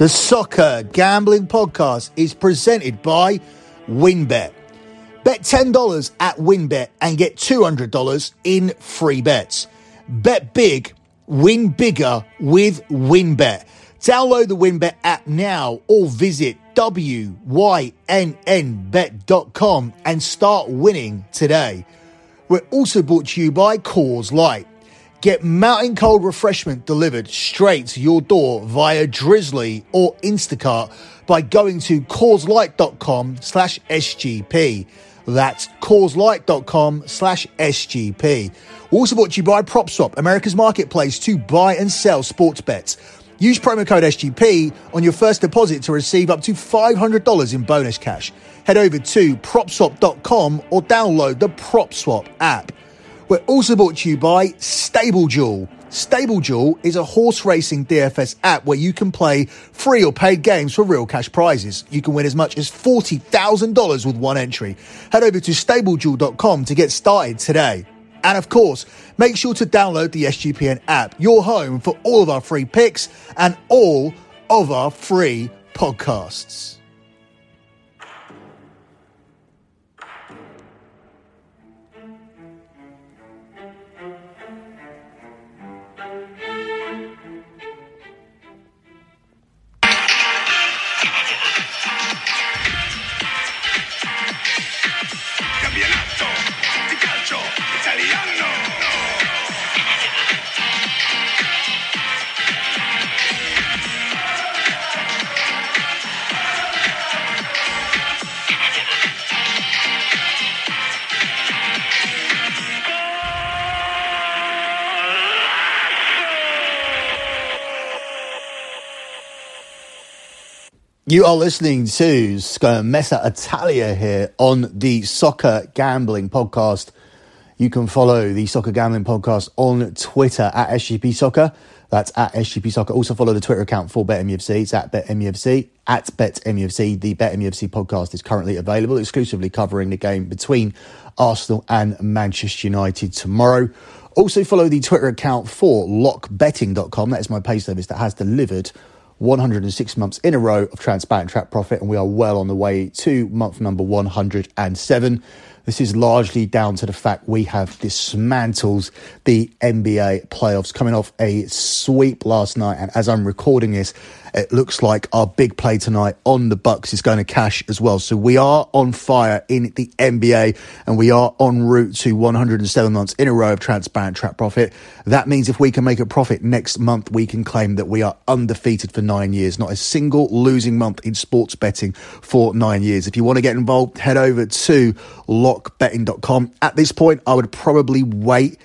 The Soccer Gambling Podcast is presented by WynnBET. Bet $10 at WynnBET and get $200 in free bets. Bet big, win bigger with WynnBET. Download the WynnBET app now or visit WynnBET.com and start winning today. We're also brought to you by Coors Light. Get mountain cold refreshment delivered straight to your door via Drizzly or Instacart by going to CoorsLight.com/SGP. That's CoorsLight.com/SGP. Also brought to you by PropSwap, America's marketplace to buy and sell sports bets. Use promo code SGP on your first deposit to receive up to $500 in bonus cash. Head over to PropSwap.com or download the PropSwap app. We're also brought to you by Stable Jewel. Stable Jewel is a horse racing DFS app where you can play free or paid games for real cash prizes. You can win as much as $40,000 with one entry. Head over to stablejewel.com to get started today. And of course, make sure to download the SGPN app, your home for all of our free picks and all of our free podcasts. You are listening to Scommessa Italia here on the Soccer Gambling Podcast. You can follow the Soccer Gambling Podcast on Twitter at SGP Soccer. That's at SGP Soccer. Also follow the Twitter account for BetMUFC. It's at BetMUFC. At BetMUFC. The BetMUFC podcast is currently available, exclusively covering the game between Arsenal and Manchester United tomorrow. Also follow the Twitter account for lockbetting.com. That is my pay service that has delivered 106 months in a row of transparent track profit, and we are well on the way to month number 107. This is largely down to the fact we have dismantled the NBA playoffs, coming off a sweep last night. And as I'm recording this, it looks like our big play tonight on the Bucks is going to cash as well. So we are on fire in the NBA, and we are en route to 107 months in a row of transparent track profit. That means if we can make a profit next month, we can claim that we are undefeated for 9 years. Not a single losing month in sports betting for 9 years. If you want to get involved, head over to lockbetting.com. At this point, I would probably wait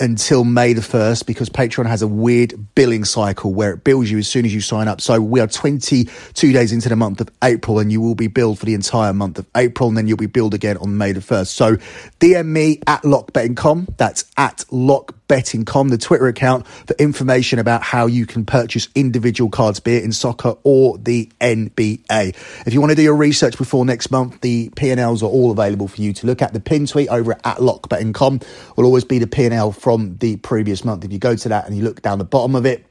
until May the 1st because Patreon has a weird billing cycle where it bills you as soon as you sign up. So we are 22 days into the month of April, and you will be billed for the entire month of April, and then you'll be billed again on May the 1st. So DM me at lockbetting.com. That's at lockbetting.com, the Twitter account, for information about how you can purchase individual cards, be it in soccer or the NBA. If you want to do your research before next month, the P&Ls are all available for you to look at. The pin tweet over at lockbetting.com will always be the P&L from the previous month. If you go to that and you look down the bottom of it,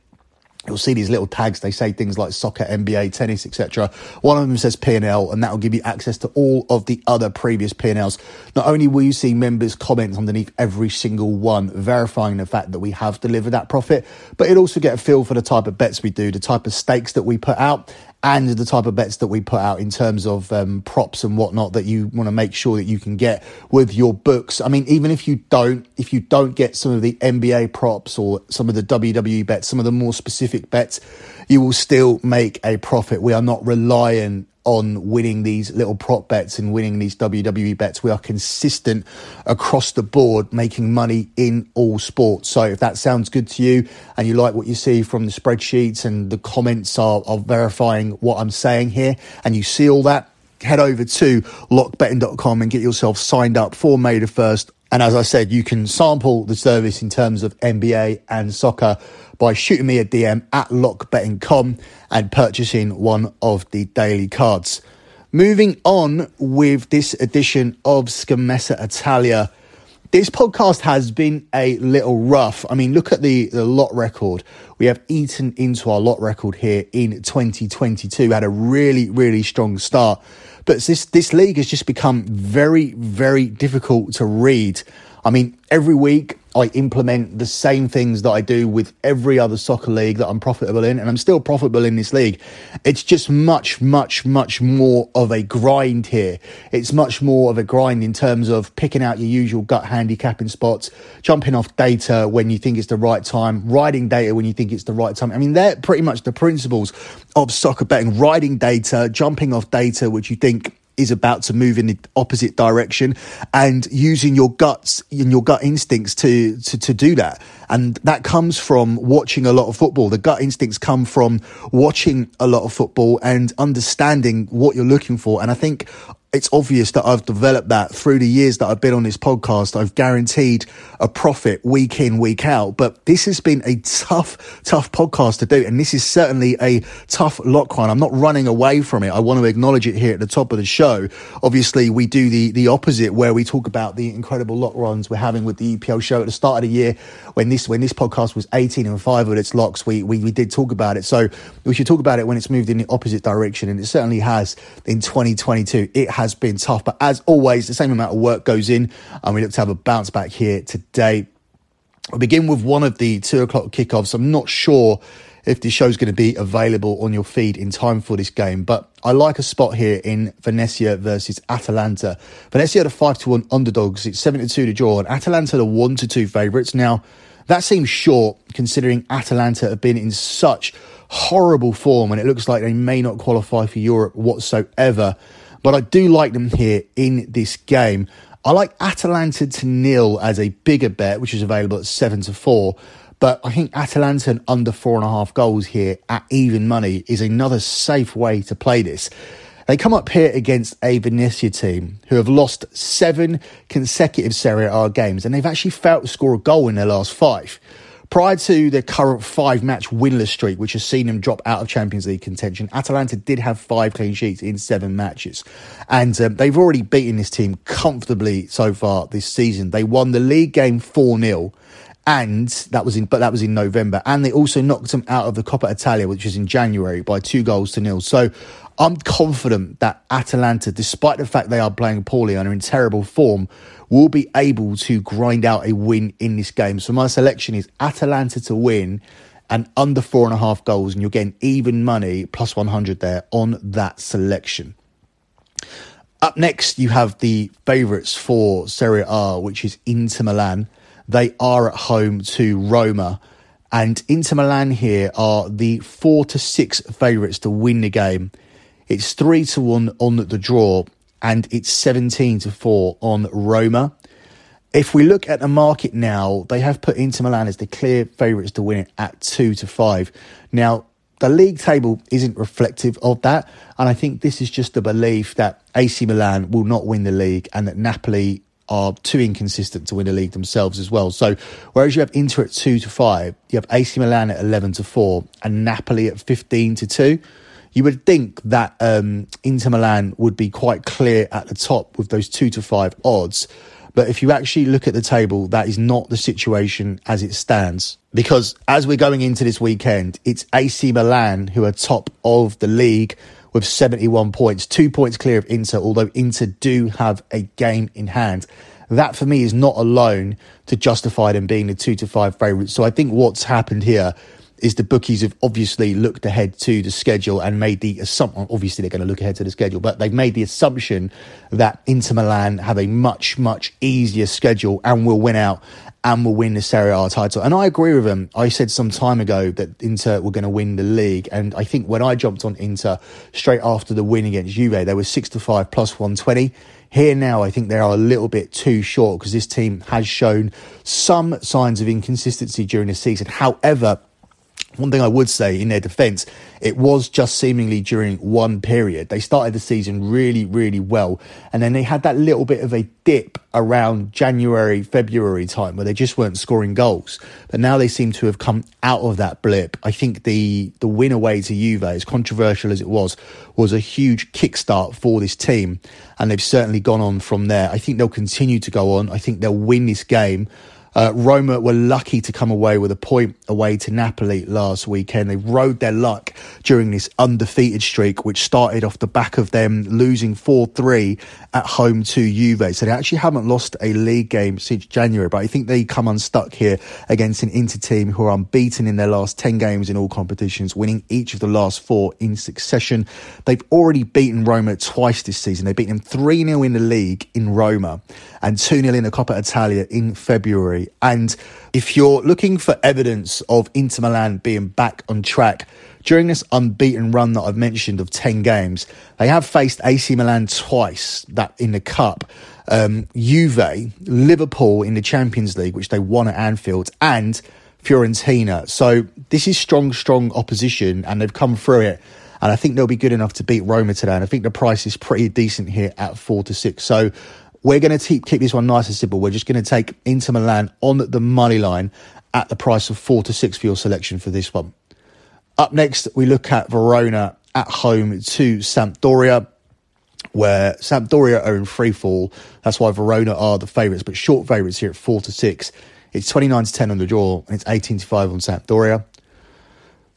you'll see these little tags. They say things like soccer, NBA, tennis, etc. One of them says P&L, and that will give you access to all of the other previous P&Ls. Not only will you see members' comments underneath every single one, verifying the fact that we have delivered that profit, but it'll also get a feel for the type of bets we do, the type of stakes that we put out, and the type of bets that we put out in terms of props and whatnot that you want to make sure that you can get with your books. I mean, even if you don't get some of the NBA props or some of the WWE bets, some of the more specific bets, you will still make a profit. We are not relying on winning these little prop bets and winning these WWE bets. We are consistent across the board, making money in all sports. So if that sounds good to you and you like what you see from the spreadsheets and the comments are verifying what I'm saying here, and you see all that, head over to lockbetting.com and get yourself signed up for May the 1st. And as I said, you can sample the service in terms of NBA and soccer by shooting me a DM at lockbetting.com and purchasing one of the daily cards. Moving on with this edition of Scommessa Italia, This podcast has been a little rough. I mean, look at the lot record. We have eaten into our lot record here in 2022. We had a really, really strong start. But this league has just become very, very difficult to read. I mean, every week I implement the same things that I do with every other soccer league that I'm profitable in, and I'm still profitable in this league. It's just much, much, much more of a grind here. It's much more of a grind in terms of picking out your usual gut handicapping spots, jumping off data when you think it's the right time, riding data when you think it's the right time. I mean, they're pretty much the principles of soccer betting: riding data, jumping off data which you think is about to move in the opposite direction, and using your guts and your gut instincts to do that. And that comes from watching a lot of football. The gut instincts come from watching a lot of football and understanding what you're looking for. And I think it's obvious that I've developed that through the years that I've been on this podcast. I've guaranteed a profit week in, week out. But this has been a tough podcast to do. And this is certainly a tough lock run. I'm not running away from it. I want to acknowledge it here at the top of the show. Obviously, we do the opposite, where we talk about the incredible lock runs we're having with the EPL show at the start of the year. When this podcast was 18 and 5 of its locks, we did talk about it. So we should talk about it when it's moved in the opposite direction. And it certainly has in 2022. It has been tough, but as always, the same amount of work goes in, and we look to have a bounce back here today. We'll begin with one of the 2:00 kickoffs. I'm not sure if this show's going to be available on your feed in time for this game, but I like a spot here in Venezia versus Atalanta. Venezia are the 5-1 underdogs. It's 7-2 the draw, and Atalanta are the 1-2 favourites. Now, that seems short considering Atalanta have been in such horrible form, and it looks like they may not qualify for Europe whatsoever. But I do like them here in this game. I like Atalanta to nil as a bigger bet, which is available at 7-4. But I think Atalanta and under 4.5 goals here at even money is another safe way to play this. They come up here against a Venezia team who have lost 7 consecutive Serie A games, and they've actually failed to score a goal in their last 5. Prior to their current 5-match winless streak, which has seen them drop out of Champions League contention, Atalanta did have 5 clean sheets in 7 matches. And they've already beaten this team comfortably so far this season. They won the league game 4-0. And that was in November. And they also knocked them out of the Coppa Italia, which is in January, by 2-0. So I'm confident that Atalanta, despite the fact they are playing poorly and are in terrible form, will be able to grind out a win in this game. So my selection is Atalanta to win and under 4.5 goals. And you're getting even money, plus 100 there on that selection. Up next, you have the favourites for Serie A, which is Inter Milan. They are at home to Roma, and Inter Milan here are the 4-6 favourites to win the game. It's 3-1 on the draw, and it's 17-4 on Roma. If we look at the market now, they have put Inter Milan as the clear favourites to win it at 2-5. Now, the league table isn't reflective of that, and I think this is just the belief that AC Milan will not win the league and that Napoli are too inconsistent to win the league themselves as well. So whereas you have Inter at 2-5, you have AC Milan at 11-4 and Napoli at 15-2. You would think that Inter Milan would be quite clear at the top with those 2-5 odds. But if you actually look at the table, that is not the situation as it stands. Because as we're going into this weekend, it's AC Milan who are top of the league with 71 points, 2 points clear of Inter, although Inter do have a game in hand. That, for me, is not alone to justify them being the 2-5 favourites. So I think what's happened here is the bookies have obviously looked ahead to the schedule and made the assumption, obviously they're going to look ahead to the schedule, but they've made the assumption that Inter Milan have a much, much easier schedule and will win out and will win the Serie A title. And I agree with them. I said some time ago that Inter were going to win the league. And I think when I jumped on Inter straight after the win against Juve, they were 6-5 plus 120. Here now, I think they are a little bit too short because this team has shown some signs of inconsistency during the season. However, One thing I would say in their defence, it was just seemingly during one period. They started the season really, really well. And then they had that little bit of a dip around January, February time where they just weren't scoring goals. But now they seem to have come out of that blip. I think the win away to Juve, as controversial as it was a huge kickstart for this team. And they've certainly gone on from there. I think they'll continue to go on. I think they'll win this game. Roma were lucky to come away with a point away to Napoli last weekend. They rode their luck during this undefeated streak, which started off the back of them losing 4-3 at home to Juve. So they actually haven't lost a league game since January, but I think they come unstuck here against an Inter team who are unbeaten in their last 10 games in all competitions, winning each of the last four in succession. They've already beaten Roma twice this season. They beat them 3-0 in the league in Roma and 2-0 in the Coppa Italia in February. And if you're looking for evidence of Inter Milan being back on track during this unbeaten run that I've mentioned of 10 games, they have faced AC Milan twice, that in the Cup, Juve, Liverpool in the Champions League, which they won at Anfield, and Fiorentina. So this is strong, strong opposition, and they've come through it. And I think they'll be good enough to beat Roma today. And I think the price is pretty decent here at 4-6. So we're going to keep this one nice and simple. We're just going to take Inter Milan on the money line at the price of 4-6 for your selection for this one. Up next, we look at Verona at home to Sampdoria, where Sampdoria are in free fall. That's why Verona are the favourites, but short favourites here at 4-6. It's 29-10 on the draw, and it's 18-5 on Sampdoria.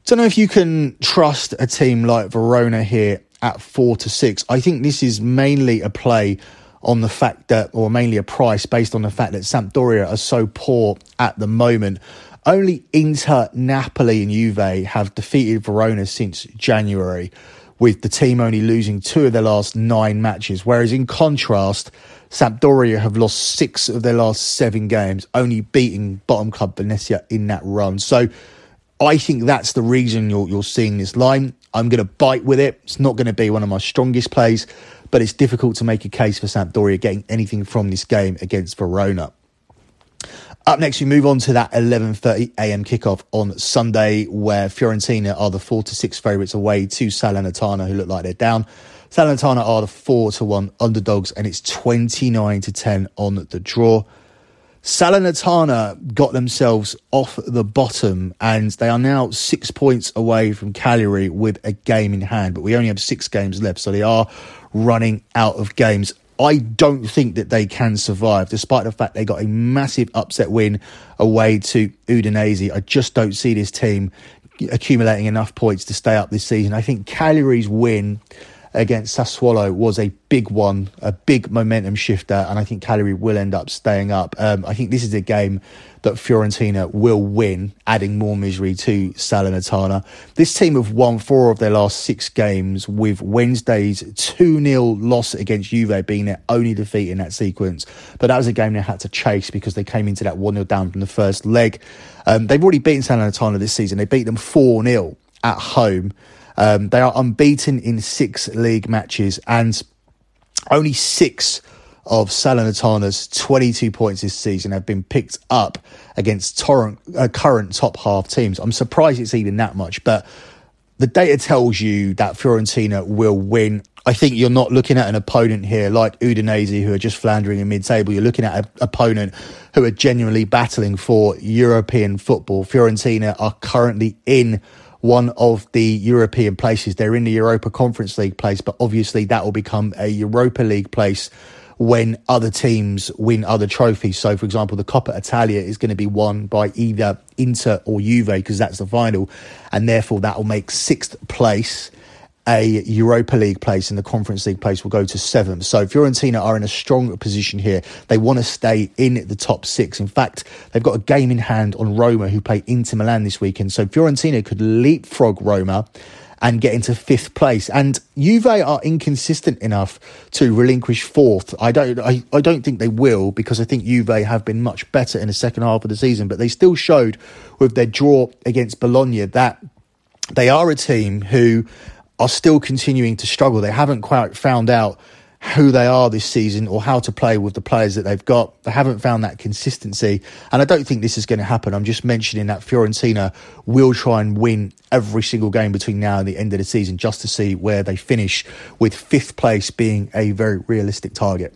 Don't know if you can trust a team like Verona here at 4-6. I think this is mainly a play on the fact that, or mainly a price based on the fact that Sampdoria are so poor at the moment. Only Inter, Napoli and Juve have defeated Verona since January, with the team only losing 2 of their last 9 matches. Whereas in contrast, Sampdoria have lost 6 of their last 7 games, only beating bottom club Venezia in that run. So I think that's the reason you're seeing this line. I'm going to bite with it. It's not going to be one of my strongest plays, but it's difficult to make a case for Sampdoria getting anything from this game against Verona. Up next, we move on to that 11:30 a.m. kickoff on Sunday, where Fiorentina are the 4-6 favourites away to Salernitana, who look like they're down. Salernitana are the 4-1 underdogs, and it's 29-10 on the draw. Salernitana got themselves off the bottom, and they are now 6 points away from Cagliari with a game in hand, but we only have 6 games left, so they are running out of games. I don't think that they can survive, despite the fact they got a massive upset win away to Udinese. I just don't see this team accumulating enough points to stay up this season. I think Cagliari's win against Sassuolo was a big one, a big momentum shifter, and I think Cagliari will end up staying up. I think this is a game that Fiorentina will win, adding more misery to Salernitana. This team have won 4 of their last 6 games, with Wednesday's 2-0 loss against Juve being their only defeat in that sequence. But that was a game they had to chase because they came into that 1-0 down from the first leg. They've already beaten Salernitana this season. They beat them 4-0 at home. They are unbeaten in 6 league matches, and only 6 of Salernitana's 22 points this season have been picked up against current top half teams. I'm surprised it's even that much, but the data tells you that Fiorentina will win. I think you're not looking at an opponent here like Udinese, who are just floundering in mid-table. You're looking at an opponent who are genuinely battling for European football. Fiorentina are currently in one of the European places. They're in the Europa Conference League place, but obviously that will become a Europa League place when other teams win other trophies. So, for example, the Coppa Italia is going to be won by either Inter or Juve, because that's the final, and therefore that will make 6th place a Europa League place, and the Conference League place will go to 7th. So Fiorentina are in a strong position here. They want to stay in the top 6. In fact, they've got a game in hand on Roma, who play Inter Milan this weekend. So Fiorentina could leapfrog Roma and get into 5th place. And Juve are inconsistent enough to relinquish 4th. I don't think they will, because I think Juve have been much better in the second half of the season, but they still showed with their draw against Bologna that they are a team who are still continuing to struggle. They haven't quite found out who they are this season or how to play with the players that they've got. They haven't found that consistency, and I don't think this is going to happen. I'm just mentioning that Fiorentina will try and win every single game between now and the end of the season just to see where they finish, with fifth place being a very realistic target.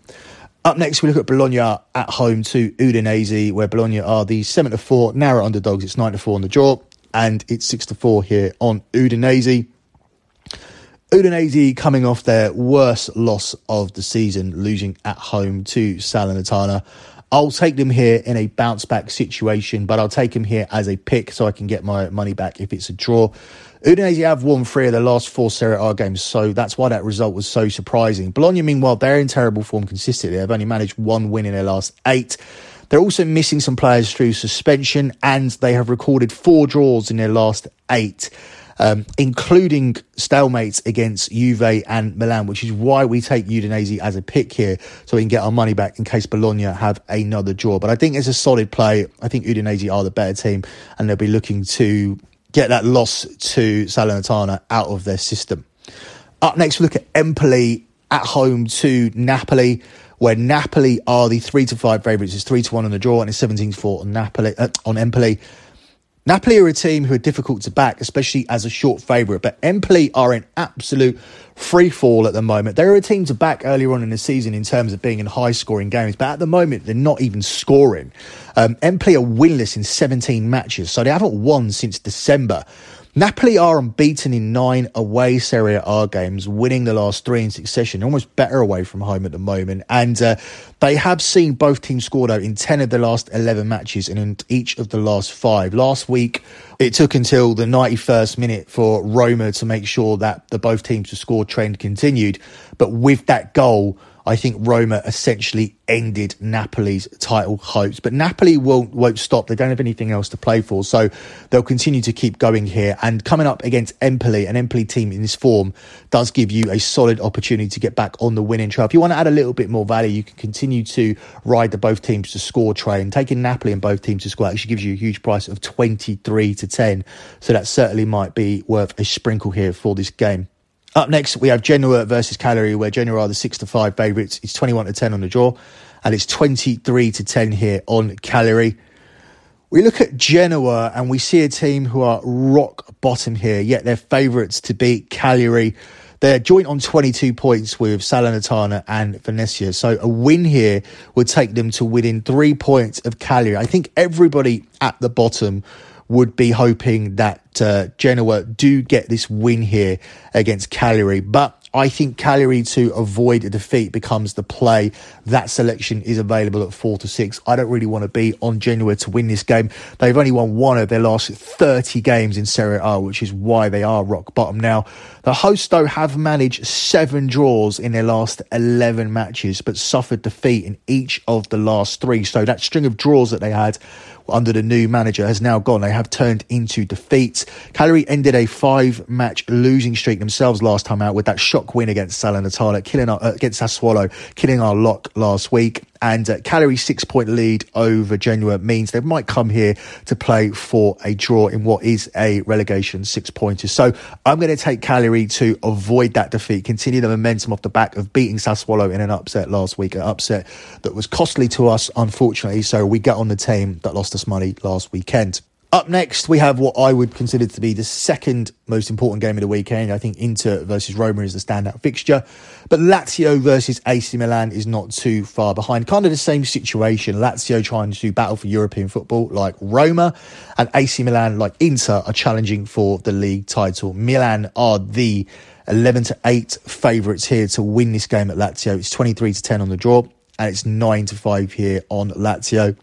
Up next, we look at Bologna at home to Udinese, where Bologna are the 7-4 narrow underdogs. It's 9-4 on the draw, and it's 6-4 here on Udinese. Udinese coming off their worst loss of the season, losing at home to Salernitana. I'll take them here in a bounce-back situation, but I'll take them here as a pick so I can get my money back if it's a draw. Udinese have won 3 of their last 4 Serie A games, so that's why that result was so surprising. Bologna, meanwhile, they're in terrible form consistently. They've only managed 1 win in their last 8. They're also missing some players through suspension, and they have recorded 4 draws in their last 8. Including stalemates against Juve and Milan, which is why we take Udinese as a pick here, so we can get our money back in case Bologna have another draw. But I think it's a solid play. I think Udinese are the better team, and they'll be looking to get that loss to Salernitana out of their system. Up next, we look at Empoli at home to Napoli, where Napoli are the 3-5 favourites. It's 3-1 on the draw, and it's 17-4 on Empoli. Napoli are a team who are difficult to back, especially as a short favourite, but Empoli are in absolute free fall at the moment. They were a team to back earlier on in the season in terms of being in high-scoring games, but at the moment, they're not even scoring. Empoli are winless in 17 matches, so they haven't won since December. Napoli are unbeaten in 9 away Serie A games, winning the last 3 in succession, almost better away from home at the moment. And they have seen both teams score, though, in 10 of the last 11 matches and in each of the last 5. Last week, it took until the 91st minute for Roma to make sure that the both teams to score trend continued. But with that goal, I think Roma essentially ended Napoli's title hopes. But Napoli won't stop. They don't have anything else to play for, so they'll continue to keep going here. And coming up against Empoli, an Empoli team in this form, does give you a solid opportunity to get back on the winning trail. If you want to add a little bit more value, you can continue to ride the both teams to score train. Taking Napoli and both teams to score actually gives you a huge price of 23-10. So that certainly might be worth a sprinkle here for this game. Up next, we have Genoa versus Cagliari, where Genoa are the 6-5 favourites. It's 21-10 on the draw, and it's 23-10 here on Cagliari. We look at Genoa, and we see a team who are rock bottom here, yet they're favourites to beat Cagliari. They're joint on 22 points with Salernitana and Venezia, so a win here would take them to within 3 points of Cagliari. I think everybody at the bottom would be hoping that Genoa do get this win here against Cagliari. But I think Cagliari to avoid a defeat becomes the play. That selection is available at 4-6. I don't really want to be on Genoa to win this game. They've only won 1 of their last 30 games in Serie A, which is why they are rock bottom now. The hosts, though, have managed 7 draws in their last 11 matches, but suffered defeat in each of the last 3. So that string of draws that they had under the new manager has now gone. They have turned into defeats. Cagliari ended a 5-match losing streak themselves last time out with that shock win against Salernitana, against Sassuolo, killing our lock last week. And Cagliari's 6-point lead over Genoa means they might come here to play for a draw in what is a relegation 6-pointer. So I'm going to take Cagliari to avoid that defeat, continue the momentum off the back of beating Sassuolo in an upset last week, an upset that was costly to us, unfortunately. So we get on the team that lost us money last weekend. Up next, we have what I would consider to be the second most important game of the weekend. I think Inter versus Roma is the standout fixture, but Lazio versus AC Milan is not too far behind. Kind of the same situation. Lazio trying to battle for European football like Roma, and AC Milan, like Inter, are challenging for the league title. Milan are the 11-8 favourites here to win this game at Lazio. It's 23-10 on the draw, and it's 9-5 here on Lazio.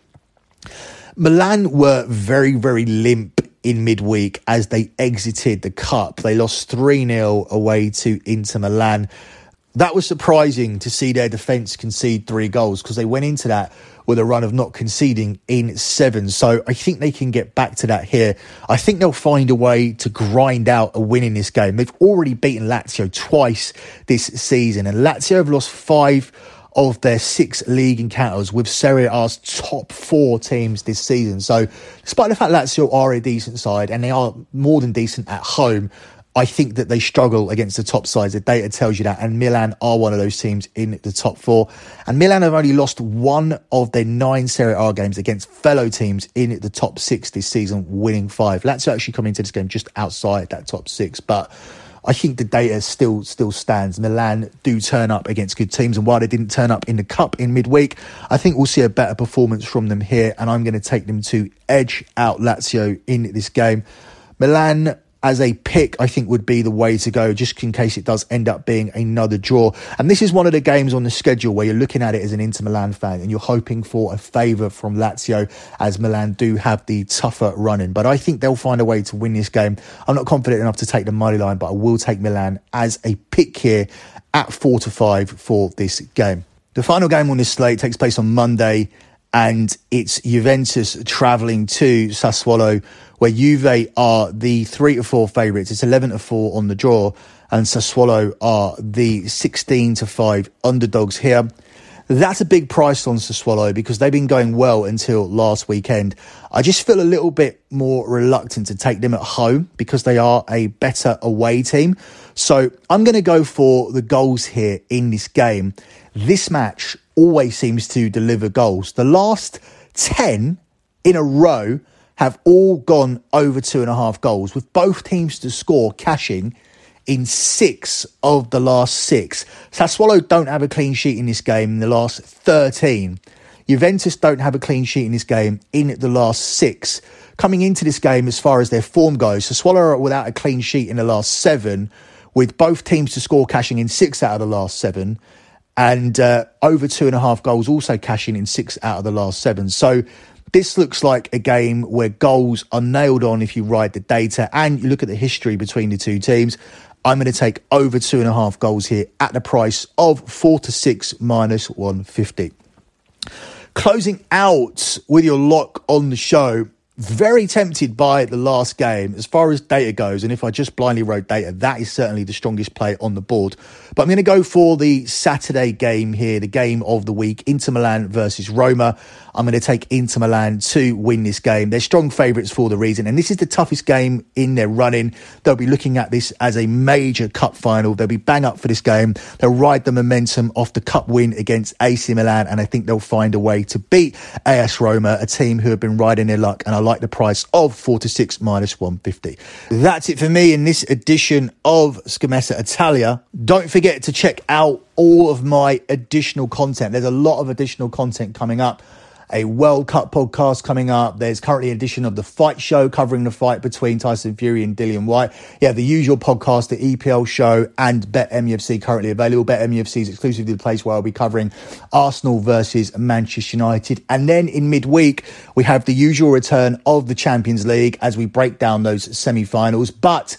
Milan were very, very limp in midweek as they exited the cup. They lost 3-0 away to Inter Milan. That was surprising to see their defence concede 3 goals, because they went into that with a run of not conceding in 7. So I think they can get back to that here. I think they'll find a way to grind out a win in this game. They've already beaten Lazio twice this season, and Lazio have lost 5 of their 6 league encounters with Serie A's top 4 teams this season. So despite the fact Lazio are a decent side and they are more than decent at home, I think that they struggle against the top sides. The data tells you that. And Milan are one of those teams in the top four. And Milan have only lost one of their 9 Serie A games against fellow teams in the top 6 this season, winning 5. Lazio actually come into this game just outside that top 6. But I think the data still stands. Milan do turn up against good teams. And while they didn't turn up in the Cup in midweek, I think we'll see a better performance from them here. And I'm going to take them to edge out Lazio in this game. Milan, as a pick, I think would be the way to go, just in case it does end up being another draw. And this is one of the games on the schedule where you're looking at it as an Inter Milan fan and you're hoping for a favour from Lazio, as Milan do have the tougher running. But I think they'll find a way to win this game. I'm not confident enough to take the money line, but I will take Milan as a pick here at 4-5 for this game. The final game on this slate takes place on Monday, and it's Juventus travelling to Sassuolo, where Juve are the 3-4 favourites. It's 11-4 on the draw, and Sassuolo are the 16-5 underdogs here. That's a big price on Sassuolo because they've been going well until last weekend. I just feel a little bit more reluctant to take them at home because they are a better away team. So I'm going to go for the goals here in this game. This match always seems to deliver goals. The last 10 in a row have all gone over 2.5 goals, with both teams to score cashing in 6 of the last 6. Sassuolo don't have a clean sheet in this game in the last 13. Juventus don't have a clean sheet in this game in the last 6. Coming into this game, as far as their form goes, Sassuolo are without a clean sheet in the last 7, with both teams to score cashing in 6 out of the last 7. And over 2.5 goals also cashing in 6 out of the last 7. So this looks like a game where goals are nailed on if you ride the data and you look at the history between the two teams. I'm going to take over 2.5 goals here at the price of 4-6 minus 150. Closing out with your lock on the show. Very tempted by the last game as far as data goes. And if I just blindly wrote data, that is certainly the strongest play on the board. But I'm going to go for the Saturday game here, the game of the week, Inter Milan versus Roma. I'm going to take Inter Milan to win this game. They're strong favourites for the reason. And this is the toughest game in their running. They'll be looking at this as a major cup final. They'll be bang up for this game. They'll ride the momentum off the cup win against AC Milan. And I think they'll find a way to beat AS Roma, a team who have been riding their luck. And I like the price of 4-6 minus 150. That's it for me in this edition of Scommessa Italia. Don't forget to check out all of my additional content. There's a lot of additional content coming up. A World Cup podcast coming up. There's currently an edition of The Fight Show covering the fight between Tyson Fury and Dillian White. Yeah, the usual podcast, the EPL Show and BetMUFC currently available. BetMUFC is exclusively the place where I'll be covering Arsenal versus Manchester United. And then in midweek, we have the usual return of the Champions League as we break down those semi-finals. But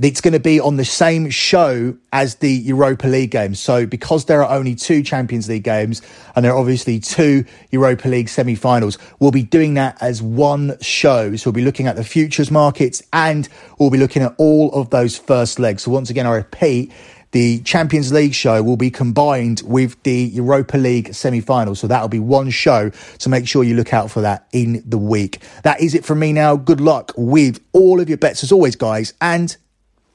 it's going to be on the same show as the Europa League games. So because there are only 2 Champions League games and there are obviously 2 Europa League semi-finals, we'll be doing that as one show. So we'll be looking at the futures markets and we'll be looking at all of those first legs. So once again, I repeat, the Champions League show will be combined with the Europa League semi-finals. So that'll be one show. So make sure you look out for that in the week. That is it from me now. Good luck with all of your bets as always, guys. And